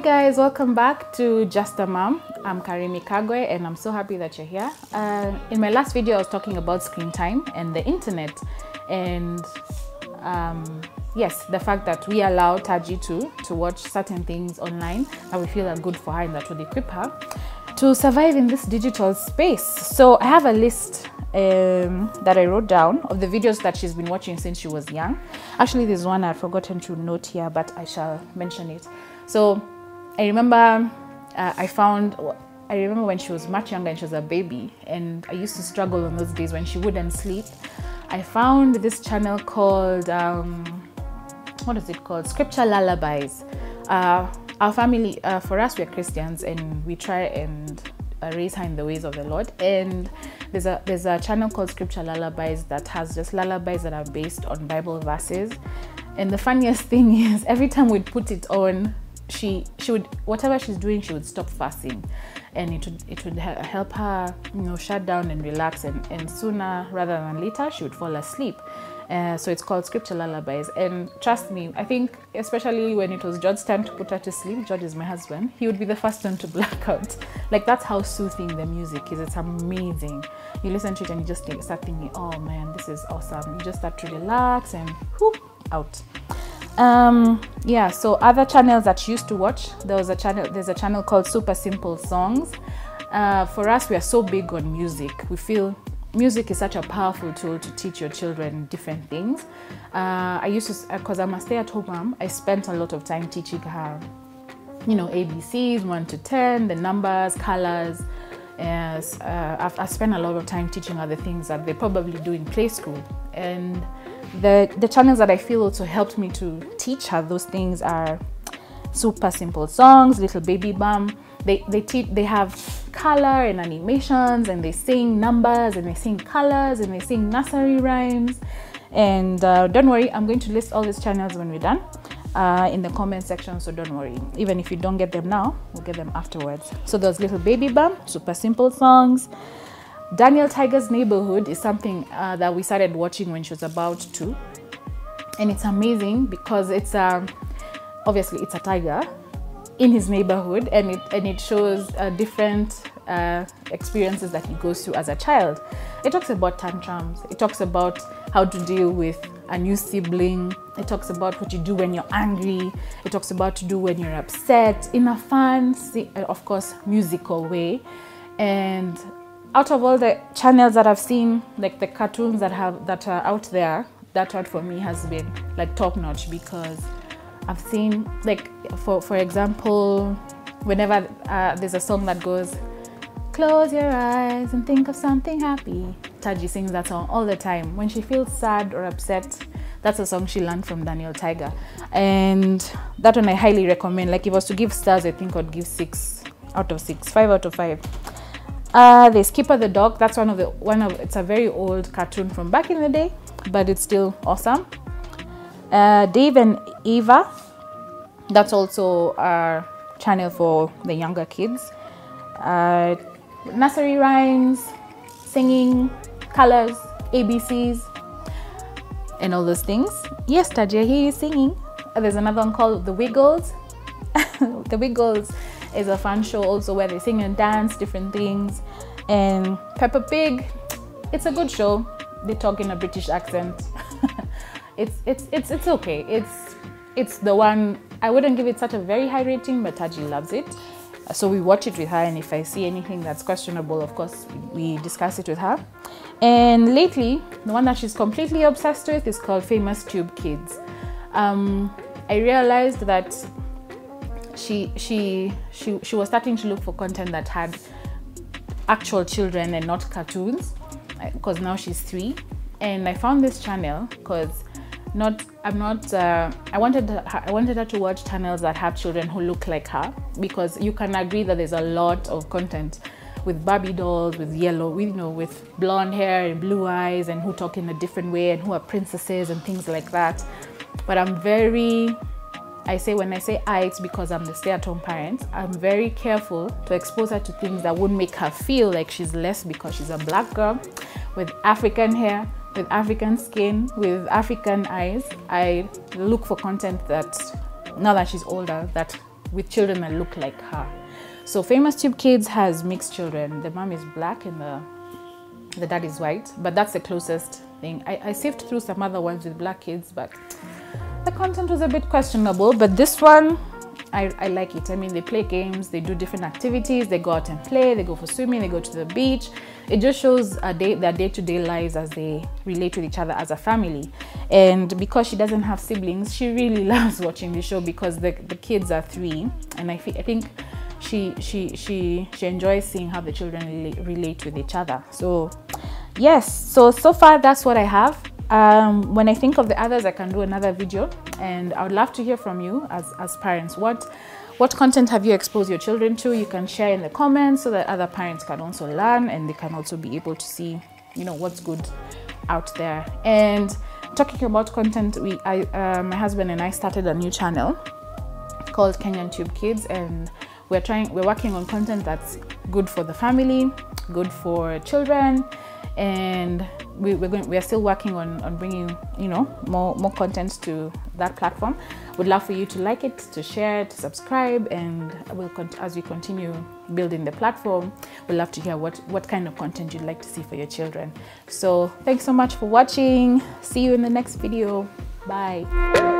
Hi guys, welcome back to Just a Mom. I'm Karimi Kagwe and I'm so happy that you're here. In my last video I was talking about screen time and the internet, and yes, the fact that we allow Taji to watch certain things online that we feel are good for her and that would equip her to survive in this digital space. So I have a list that I wrote down of the videos that she's been watching since she was young. Actually, there's one I've forgotten to note here, but I shall mention it. So I remember I remember when she was much younger and she was a baby, and I used to struggle on those days when she wouldn't sleep. I found this channel called, what is it called? Scripture Lullabies. Our family, for us, we're Christians and we try and raise her in the ways of the Lord. And there's a channel called Scripture Lullabies that has just lullabies that are based on Bible verses. And the funniest thing is every time we'd put it on, she would, whatever she's doing, she would stop fussing, and it would help her, you know, shut down and relax, and sooner rather than later she would fall asleep. So it's called Scripture Lullabies, and trust me, I think especially when it was George's time to put her to sleep, George is my husband, he would be the first one to black out. Like, that's how soothing the music is. It's amazing. You listen to it and you just start thinking, oh man, this is awesome. You just start to relax and whoop, out. Yeah, so other channels that she used to watch, there's a channel called Super Simple Songs. For us, we are so big on music. We feel music is such a powerful tool to teach your children different things. I used to, because I'm a stay-at-home mom, I spent a lot of time teaching her, you know, ABCs, 1 to 10, the numbers, colors. As I spent a lot of time teaching her the things that they probably do in play school. And the channels that I feel also helped me to teach her those things are Super Simple Songs, Little Baby Bum. They have color and animations, and they sing numbers, and they sing colors, and they sing nursery rhymes. And don't worry, I'm going to list all these channels when we're done in the comment section, so don't worry. Even if you don't get them now, we'll get them afterwards. So there's Little Baby Bum, Super Simple Songs. Daniel Tiger's Neighborhood is something that we started watching when she was about 2, and it's amazing because it's obviously it's a tiger in his neighborhood, and it shows different experiences that he goes through as a child. It talks about tantrums, it talks about how to deal with a new sibling, it talks about what you do when you're angry, it talks about what you do when you're upset, in a fun, of course, musical way. And out of all the channels that I've seen, like the cartoons that are out there, that one for me has been like top-notch, because I've seen, like, for example, whenever there's a song that goes, close your eyes and think of something happy, Taji sings that song all the time. When she feels sad or upset, that's a song she learned from Daniel Tiger. And that one I highly recommend. Like, if I was to give stars, I think I'd give 6 out of 6, 5 out of 5. There's Kipper the Dog. That's one of it's a very old cartoon from back in the day, but it's still awesome. Dave and Ava. That's also our channel for the younger kids. Nursery rhymes, singing, colors, ABCs, and all those things. Yes, Taji, I hear you singing. There's another one called The Wiggles. The Wiggles is a fun show also where they sing and dance different things. And Peppa Pig, it's a good show. They talk in a British accent. It's okay. It's the one, I wouldn't give it such a very high rating, but Taji loves it, so we watch it with her, and if I see anything that's questionable, of course we discuss it with her. And lately, the one that she's completely obsessed with is called Famous Tube Kids. I realized that she was starting to look for content that had actual children and not cartoons, because now she's 3, and I found this channel because I wanted her to watch channels that have children who look like her, because you can agree that there's a lot of content with Barbie dolls, with yellow, you know, with blonde hair and blue eyes, and who talk in a different way, and who are princesses and things like that. But when I say I, it's because I'm the stay-at-home parent. I'm very careful to expose her to things that would make her feel like she's less because she's a black girl with African hair, with African skin, with African eyes. I look for content that, now that she's older, that with children that look like her. So Famous Tube Kids has mixed children. The mom is black and the dad is white, but that's the closest thing. I sifted through some other ones with black kids, but the content was a bit questionable. But this one, I like it. I mean, they play games, they do different activities, they go out and play, they go for swimming, they go to the beach. It just shows their day-to-day lives as they relate with each other as a family. And because she doesn't have siblings, she really loves watching the show because the kids are three, and I think she enjoys seeing how the children relate with each other. So yes, so far that's what I have. When I think of the others, I can do another video, and I would love to hear from you as parents. What content have you exposed your children to? You can share in the comments so that other parents can also learn, and they can also be able to see, you know, what's good out there. And talking about content, my husband and I started a new channel called Kenyan Tube Kids, and we're working on content that's good for the family, good for children, and we are still working on bringing, you know, more content to that platform. Would love for you to like it, to share, to subscribe, and as we continue building the platform, we'd love to hear what kind of content you'd like to see for your children. So thanks so much for watching. See you in the next video. Bye.